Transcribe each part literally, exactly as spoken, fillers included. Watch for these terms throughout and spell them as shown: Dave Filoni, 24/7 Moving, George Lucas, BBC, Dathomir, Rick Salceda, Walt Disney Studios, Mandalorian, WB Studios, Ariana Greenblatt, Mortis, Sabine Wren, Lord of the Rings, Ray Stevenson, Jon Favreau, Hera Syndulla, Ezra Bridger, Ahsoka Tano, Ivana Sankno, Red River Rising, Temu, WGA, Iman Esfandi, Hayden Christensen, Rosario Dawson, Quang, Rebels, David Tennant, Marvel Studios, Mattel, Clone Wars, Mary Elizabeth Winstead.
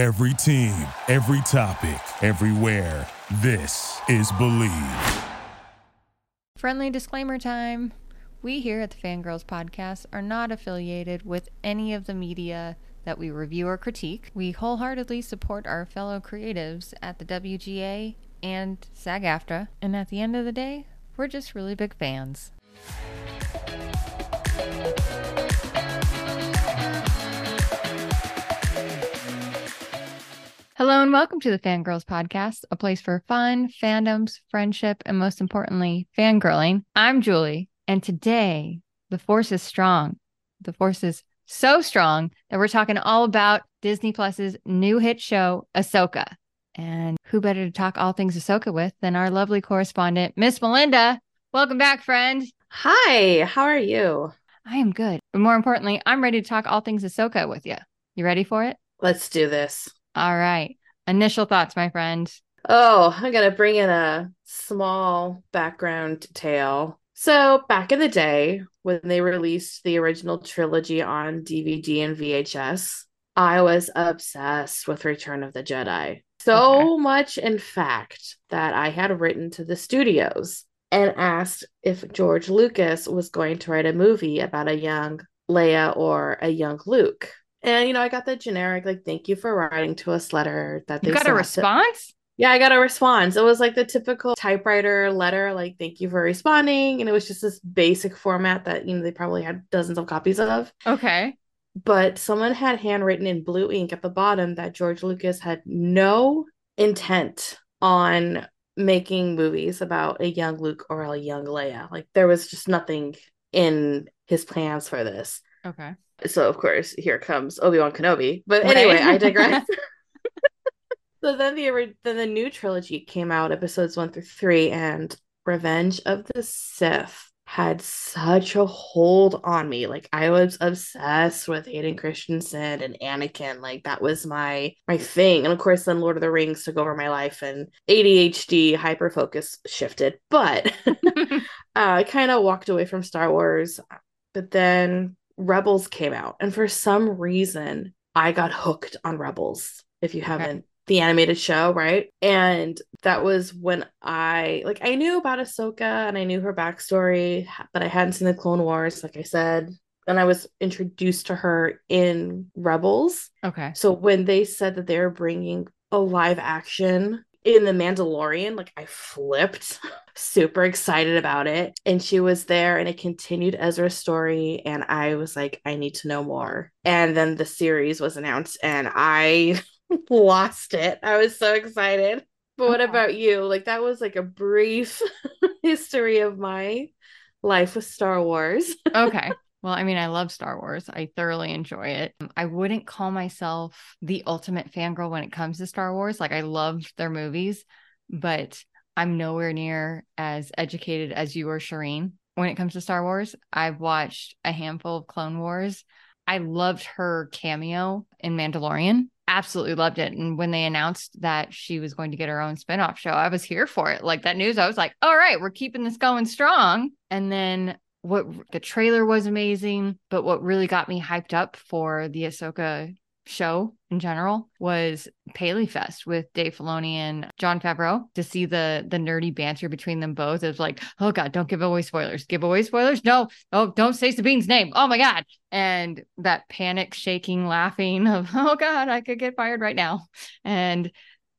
Every team, every topic, everywhere. This is Believe. Friendly disclaimer time. We here at the Fangirls Podcast are not affiliated with any of the media that we review or critique. We wholeheartedly support our fellow creatives at the W G A and SAG-AFTRA. And at the end of the day, we're just really big fans. Hello and welcome to the Fangirls Podcast, a place for fun, fandoms, friendship, and most importantly, fangirling. I'm Julie, and today the Force is strong. The Force is so strong that we're talking all about Disney Plus's new hit show, Ahsoka. And who better to talk all things Ahsoka with than our lovely correspondent, Miss Melinda. Welcome back, friend. Hi, how are you? I am good. But more importantly, I'm ready to talk all things Ahsoka with you. You ready for it? Let's do this. All right. Initial thoughts, my friend. Oh, I'm going to bring in a small background tale. So back in the day, when they released the original trilogy on D V D and V H S, I was obsessed with Return of the Jedi. So okay. much, in fact, that I had written to the studios and asked if George Lucas was going to write a movie about a young Leia or a young Luke. And, you know, I got the generic, like, thank you for writing to us letter. That they you got a response? To... Yeah, I got a response. It was like the typical typewriter letter, like, thank you for responding. And it was just this basic format that, you know, they probably had dozens of copies of. Okay. But someone had handwritten in blue ink at the bottom that George Lucas had no intent on making movies about a young Luke or a young Leia. Like, there was just nothing in his plans for this. Okay. So, of course, here comes Obi-Wan Kenobi. But anyway, right. I digress. So then the, then the new trilogy came out, episodes one through three, and Revenge of the Sith had such a hold on me. Like, I was obsessed with Hayden Christensen and Anakin. Like, that was my my thing. And, of course, then Lord of the Rings took over my life, and A D H D hyper-focus shifted. But uh, I kind of walked away from Star Wars. But then Rebels came out, and for some reason I got hooked on Rebels, if you haven't. Okay. The animated show, right? And that was when I like I knew about Ahsoka and I knew her backstory, but I hadn't seen the Clone Wars, like I said, and I was introduced to her in Rebels. Okay. So when they said that they were bringing a live action in the Mandalorian, like, I flipped, super excited about it. And she was there, and it continued Ezra's story, and I was like, I need to know more. And then the series was announced, and I lost it. I was so excited. But what okay. about you? Like, that was like a brief history of my life with Star Wars. Okay. Well, I mean, I love Star Wars. I thoroughly enjoy it. I wouldn't call myself the ultimate fangirl when it comes to Star Wars. Like, I love their movies, but I'm nowhere near as educated as you or Shireen when it comes to Star Wars. I've watched a handful of Clone Wars. I loved her cameo in Mandalorian. Absolutely loved it. And when they announced that she was going to get her own spinoff show, I was here for it. Like, that news, I was like, all right, we're keeping this going strong. And then What the trailer was amazing, but what really got me hyped up for the Ahsoka show in general was Paley Fest with Dave Filoni and Jon Favreau, to see the the nerdy banter between them both. It was like, oh God, don't give away spoilers. Give away spoilers? No. Oh, don't say Sabine's name. Oh my God. And that panic shaking laughing of, oh God, I could get fired right now. And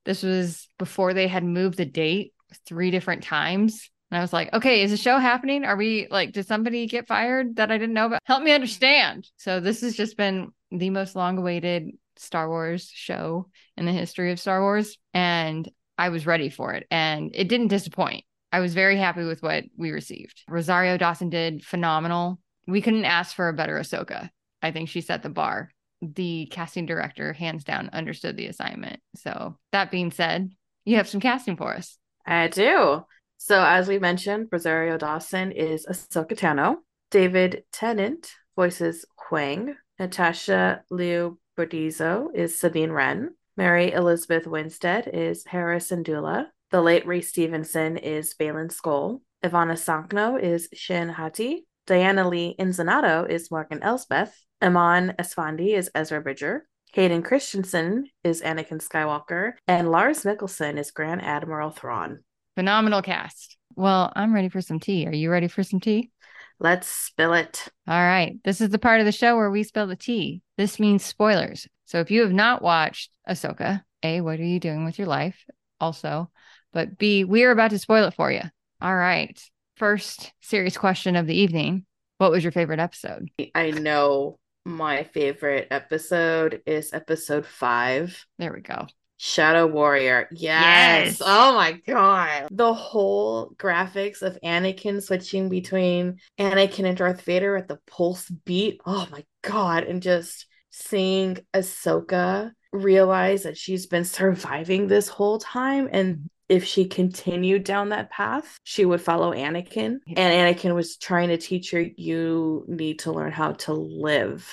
this was before they had moved the date three different times. And I was like, okay, is the show happening? Are we like, did somebody get fired that I didn't know about? Help me understand. So this has just been the most long-awaited Star Wars show in the history of Star Wars. And I was ready for it. And it didn't disappoint. I was very happy with what we received. Rosario Dawson did phenomenal. We couldn't ask for a better Ahsoka. I think she set the bar. The casting director, hands down, understood the assignment. So that being said, you have some casting for us. I do. So as we mentioned, Rosario Dawson is Ahsoka Tano. David Tennant voices Quang. Natasha Liu Bordizzo is Sabine Wren. Mary Elizabeth Winstead is Hera Syndulla. The late Ray Stevenson is Baylan Skoll. Ivana Sankno is Shin Hati. Diana Lee Inzanato is Morgan Elsbeth. Iman Esfandi is Ezra Bridger. Hayden Christensen is Anakin Skywalker, and Lars Mikkelsen is Grand Admiral Thrawn. Phenomenal cast. Well, I'm ready for some tea. Are you ready for some tea? Let's spill it. All right. This is the part of the show where we spill the tea. This means spoilers. So if you have not watched Ahsoka, A, what are you doing with your life? Also, but B, we are about to spoil it for you. All right. First serious question of the evening. What was your favorite episode? I know my favorite episode is episode five. There we go. Shadow Warrior. Yes. yes. Oh my God. The whole graphics of Anakin switching between Anakin and Darth Vader at the pulse beat. Oh my God. And just seeing Ahsoka realize that she's been surviving this whole time. And if she continued down that path, she would follow Anakin. And Anakin was trying to teach her, you need to learn how to live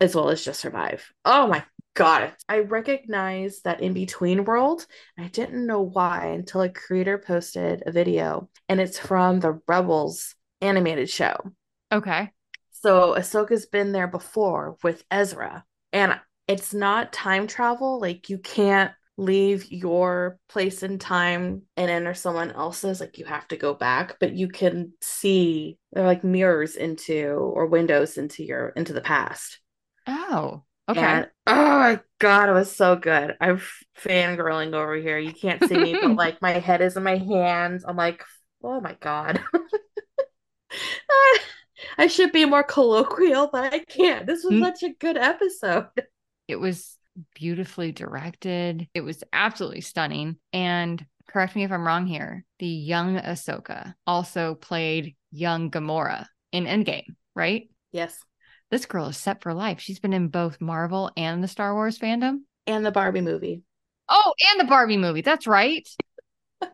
as well as just survive. Oh my Got it. I recognize that in between world. I didn't know why until a creator posted a video, and it's from the Rebels animated show. Okay. So Ahsoka's been there before with Ezra, and it's not time travel. Like, you can't leave your place in time and enter someone else's. Like, you have to go back, but you can see, they're like mirrors into or windows into your into the past. Oh. Okay. And, oh my God, it was so good. I'm fangirling over here. You can't see me, but like my head is in my hands. I'm like, oh my God. I should be more colloquial, but I can't. This was such a good episode. It was beautifully directed. It was absolutely stunning. And correct me if I'm wrong here, the young Ahsoka also played young Gamora in Endgame, right? Yes. This girl is set for life. She's been in both Marvel and the Star Wars fandom. And the Barbie movie. Oh, and the Barbie movie. That's right.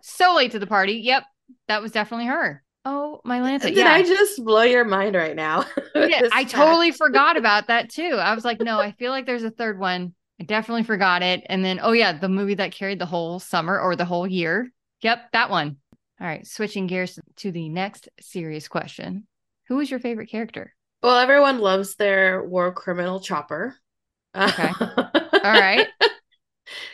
So late to the party. Yep. That was definitely her. Oh, my Lanta. Did yeah. I just blow your mind right now? Yeah, I fact. totally forgot about that too. I was like, no, I feel like there's a third one. I definitely forgot it. And then, oh yeah, the movie that carried the whole summer or the whole year. Yep, that one. All right. Switching gears to the next serious question. Who was your favorite character? Well, everyone loves their war criminal Chopper. Okay. All right.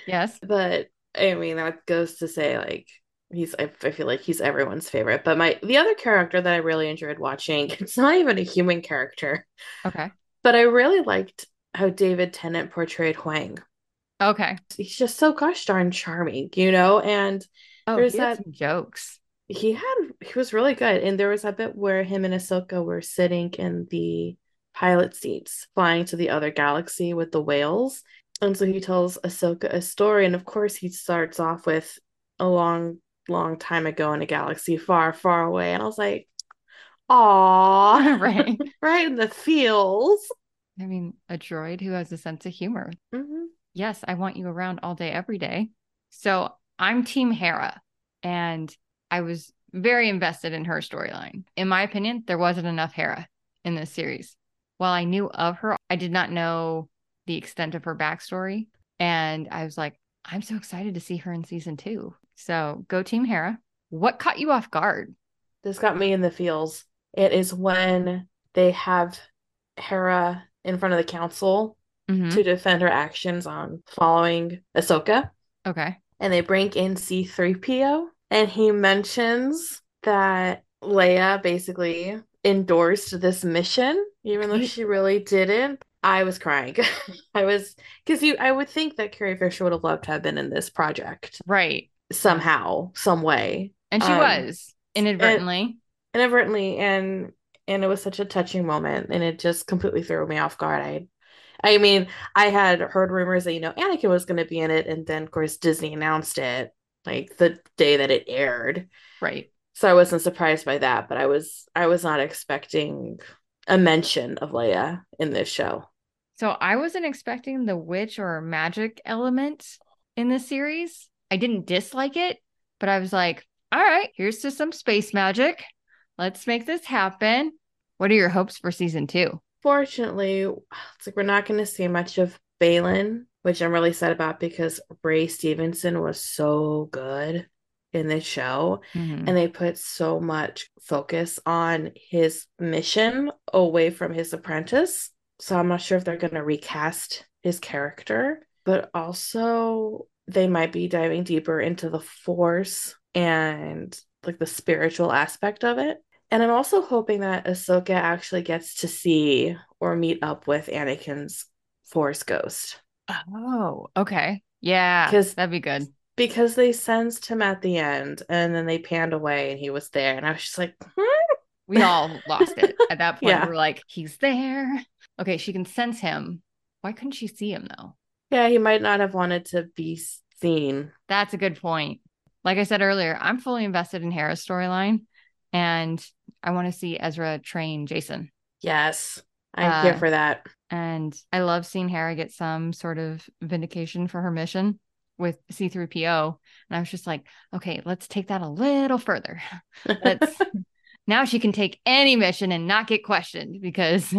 Yes. But I mean, that goes to say, like, he's, I, I feel like he's everyone's favorite. But my, the other character that I really enjoyed watching, it's not even a human character. Okay. But I really liked how David Tennant portrayed Quang. Okay. He's just so gosh darn charming, you know? And oh, there's that some jokes. He had, he was really good. And there was a bit where him and Ahsoka were sitting in the pilot seats, flying to the other galaxy with the whales. And so he tells Ahsoka a story. And of course, he starts off with a long, long time ago in a galaxy far, far away. And I was like, aw, right, right in the feels. I mean, a droid who has a sense of humor. Mm-hmm. Yes, I want you around all day, every day. So I'm Team Hera. And I was very invested in her storyline. In my opinion, there wasn't enough Hera in this series. While I knew of her, I did not know the extent of her backstory. And I was like, I'm so excited to see her in season two. So go Team Hera. What caught you off guard? This got me in the feels. It is when they have Hera in front of the council mm-hmm. to defend her actions on following Ahsoka. Okay. And they bring in C three P O. And he mentions that Leia basically endorsed this mission, even though she really didn't. I was crying. I was, because you, I would think that Carrie Fisher would have loved to have been in this project. Right. Somehow, some way. And she um, was, inadvertently. And, inadvertently. And and it was such a touching moment. And it just completely threw me off guard. I I mean, I had heard rumors that, you know, Anakin was going to be in it. And then, of course, Disney announced it. Like the day that it aired. Right. So I wasn't surprised by that, but I was I was not expecting a mention of Leia in this show. So I wasn't expecting the witch or magic element in this series. I didn't dislike it, but I was like, all right, here's to some space magic. Let's make this happen. What are your hopes for season two? Fortunately, it's like we're not going to see much of Baylan, which I'm really sad about because Ray Stevenson was so good in this show. Mm-hmm. And they put so much focus on his mission away from his apprentice. So I'm not sure if they're going to recast his character, but also they might be diving deeper into the Force and like the spiritual aspect of it. And I'm also hoping that Ahsoka actually gets to see or meet up with Anakin's Force ghost. Oh, okay. Yeah, that'd be good. Because they sensed him at the end, and then they panned away, and he was there. And I was just like, hmm? We all lost it. At that point, yeah. We were like, he's there. Okay, she can sense him. Why couldn't she see him, though? Yeah, he might not have wanted to be seen. That's a good point. Like I said earlier, I'm fully invested in Hera's storyline, and I want to see Ezra train Jason. Yes, I'm uh, here for that. And I love seeing Hera get some sort of vindication for her mission with C three P O. And I was just like, okay, let's take that a little further. Let's now she can take any mission and not get questioned, because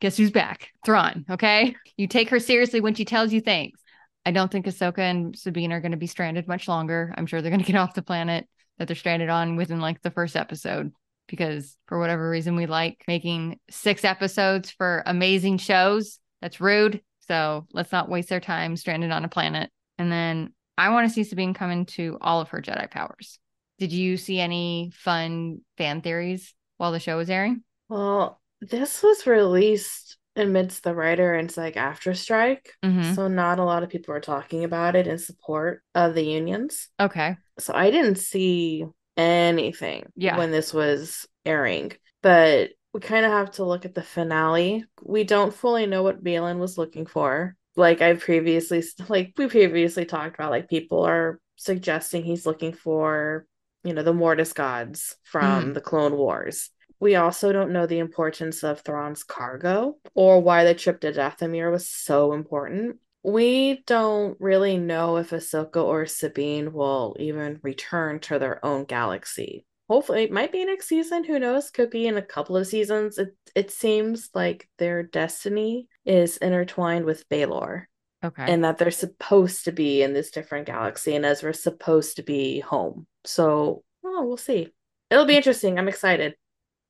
guess who's back? Thrawn. Okay. You take her seriously when she tells you things. I don't think Ahsoka and Sabine are going to be stranded much longer. I'm sure they're going to get off the planet that they're stranded on within like the first episode, because for whatever reason, we like making six episodes for amazing shows. That's rude. So let's not waste their time stranded on a planet. And then I want to see Sabine come into all of her Jedi powers. Did you see any fun fan theories while the show was airing? Well, this was released amidst the writer and SAG-AFTRA strike. Mm-hmm. So not a lot of people were talking about it in support of the unions. Okay. So I didn't see anything yeah. when this was airing. But we kind of have to look at the finale. We don't fully know what Baylan was looking for. Like I previously, like we previously talked about, like people are suggesting he's looking for, you know, the Mortis gods from mm. the Clone Wars. We also don't know the importance of Thrawn's cargo or why the trip to Dathomir was so important. We don't really know if Ahsoka or Sabine will even return to their own galaxy. Hopefully, it might be next season. Who knows? Could be in a couple of seasons. It it seems like their destiny is intertwined with Baelor. Okay. And that they're supposed to be in this different galaxy, and Ezra's supposed to be home. So, oh, we'll see. It'll be interesting. I'm excited.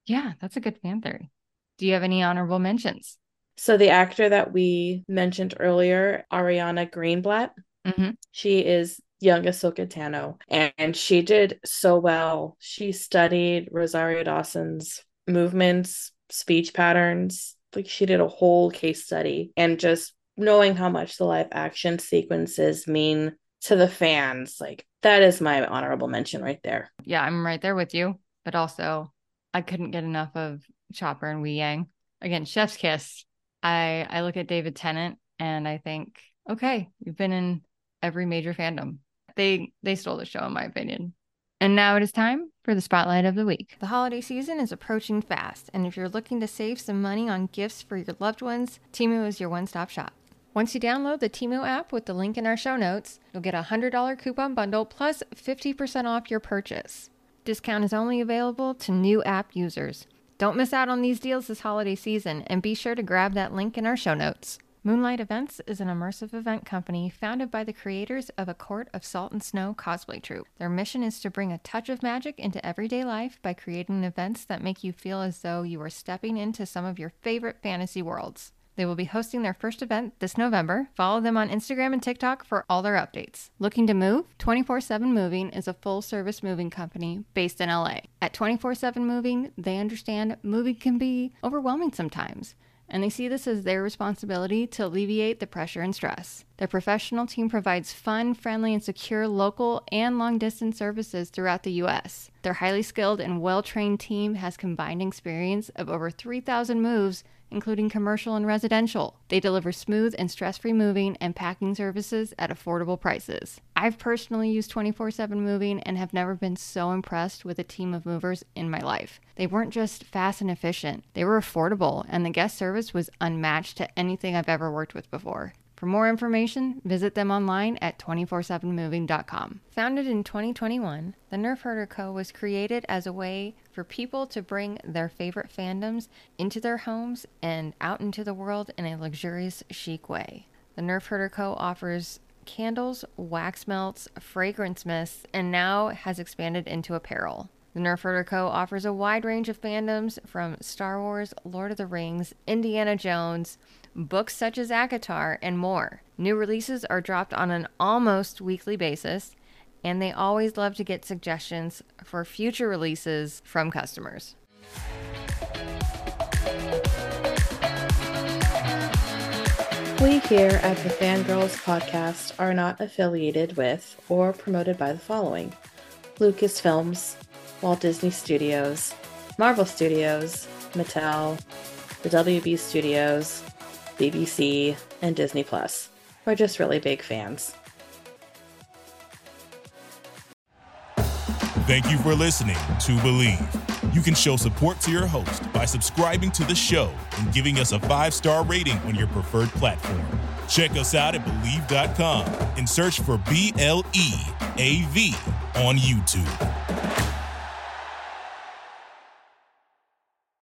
Yeah, that's a good fan theory. Do you have any honorable mentions? So the actor that we mentioned earlier, Ariana Greenblatt, mm-hmm. she is young Ahsoka Tano, and she did so well. She studied Rosario Dawson's movements, speech patterns. Like she did a whole case study, and just knowing how much the live action sequences mean to the fans, like that is my honorable mention right there. Yeah, I'm right there with you. But also, I couldn't get enough of Chopper and Wei Yang. Again, chef's kiss. I I look at David Tennant and I think, okay, you've been in every major fandom. They they stole the show, in my opinion. And now it is time for the Spotlight of the Week. The holiday season is approaching fast, and if you're looking to save some money on gifts for your loved ones, Temu is your one-stop shop. Once you download the Temu app with the link in our show notes, you'll get a one hundred dollars coupon bundle plus fifty percent off your purchase. Discount is only available to new app users. Don't miss out on these deals this holiday season, and be sure to grab that link in our show notes. Moonlight Events is an immersive event company founded by the creators of A Court of Salt and Snow cosplay troupe. Their mission is to bring a touch of magic into everyday life by creating events that make you feel as though you are stepping into some of your favorite fantasy worlds. They will be hosting their first event this November. Follow them on Instagram and TikTok for all their updates. Looking to move? twenty-four seven Moving is a full-service moving company based in L A. At twenty-four seven Moving, they understand moving can be overwhelming sometimes, and they see this as their responsibility to alleviate the pressure and stress. Their professional team provides fun, friendly, and secure local and long-distance services throughout the U S Their highly skilled and well-trained team has combined experience of over three thousand moves, including commercial and residential. They deliver smooth and stress-free moving and packing services at affordable prices. I've personally used twenty-four seven Moving and have never been so impressed with a team of movers in my life. They weren't just fast and efficient, they were affordable, and the guest service was unmatched to anything I've ever worked with before. For more information, visit them online at twenty-four seven moving dot com. Founded in twenty twenty-one, the Nerf Herder Co. was created as a way for people to bring their favorite fandoms into their homes and out into the world in a luxurious, chic way. The Nerf Herder Co. offers candles, wax melts, fragrance mists, and now has expanded into apparel. The Nerf Herder Co. offers a wide range of fandoms from Star Wars, Lord of the Rings, Indiana Jones, books such as ACOTAR, and more. New releases are dropped on an almost weekly basis, and they always love to get suggestions for future releases from customers. We here at the Fangirls Podcast are not affiliated with or promoted by the following: Lucasfilms, Walt Disney Studios, Marvel Studios, Mattel, the W B Studios, B B C, and Disney Plus. We're just really big fans. Thank you for listening to Believe. You can show support to your host by subscribing to the show and giving us a five-star rating on your preferred platform. Check us out at Believe dot com and search for B L E A V on YouTube.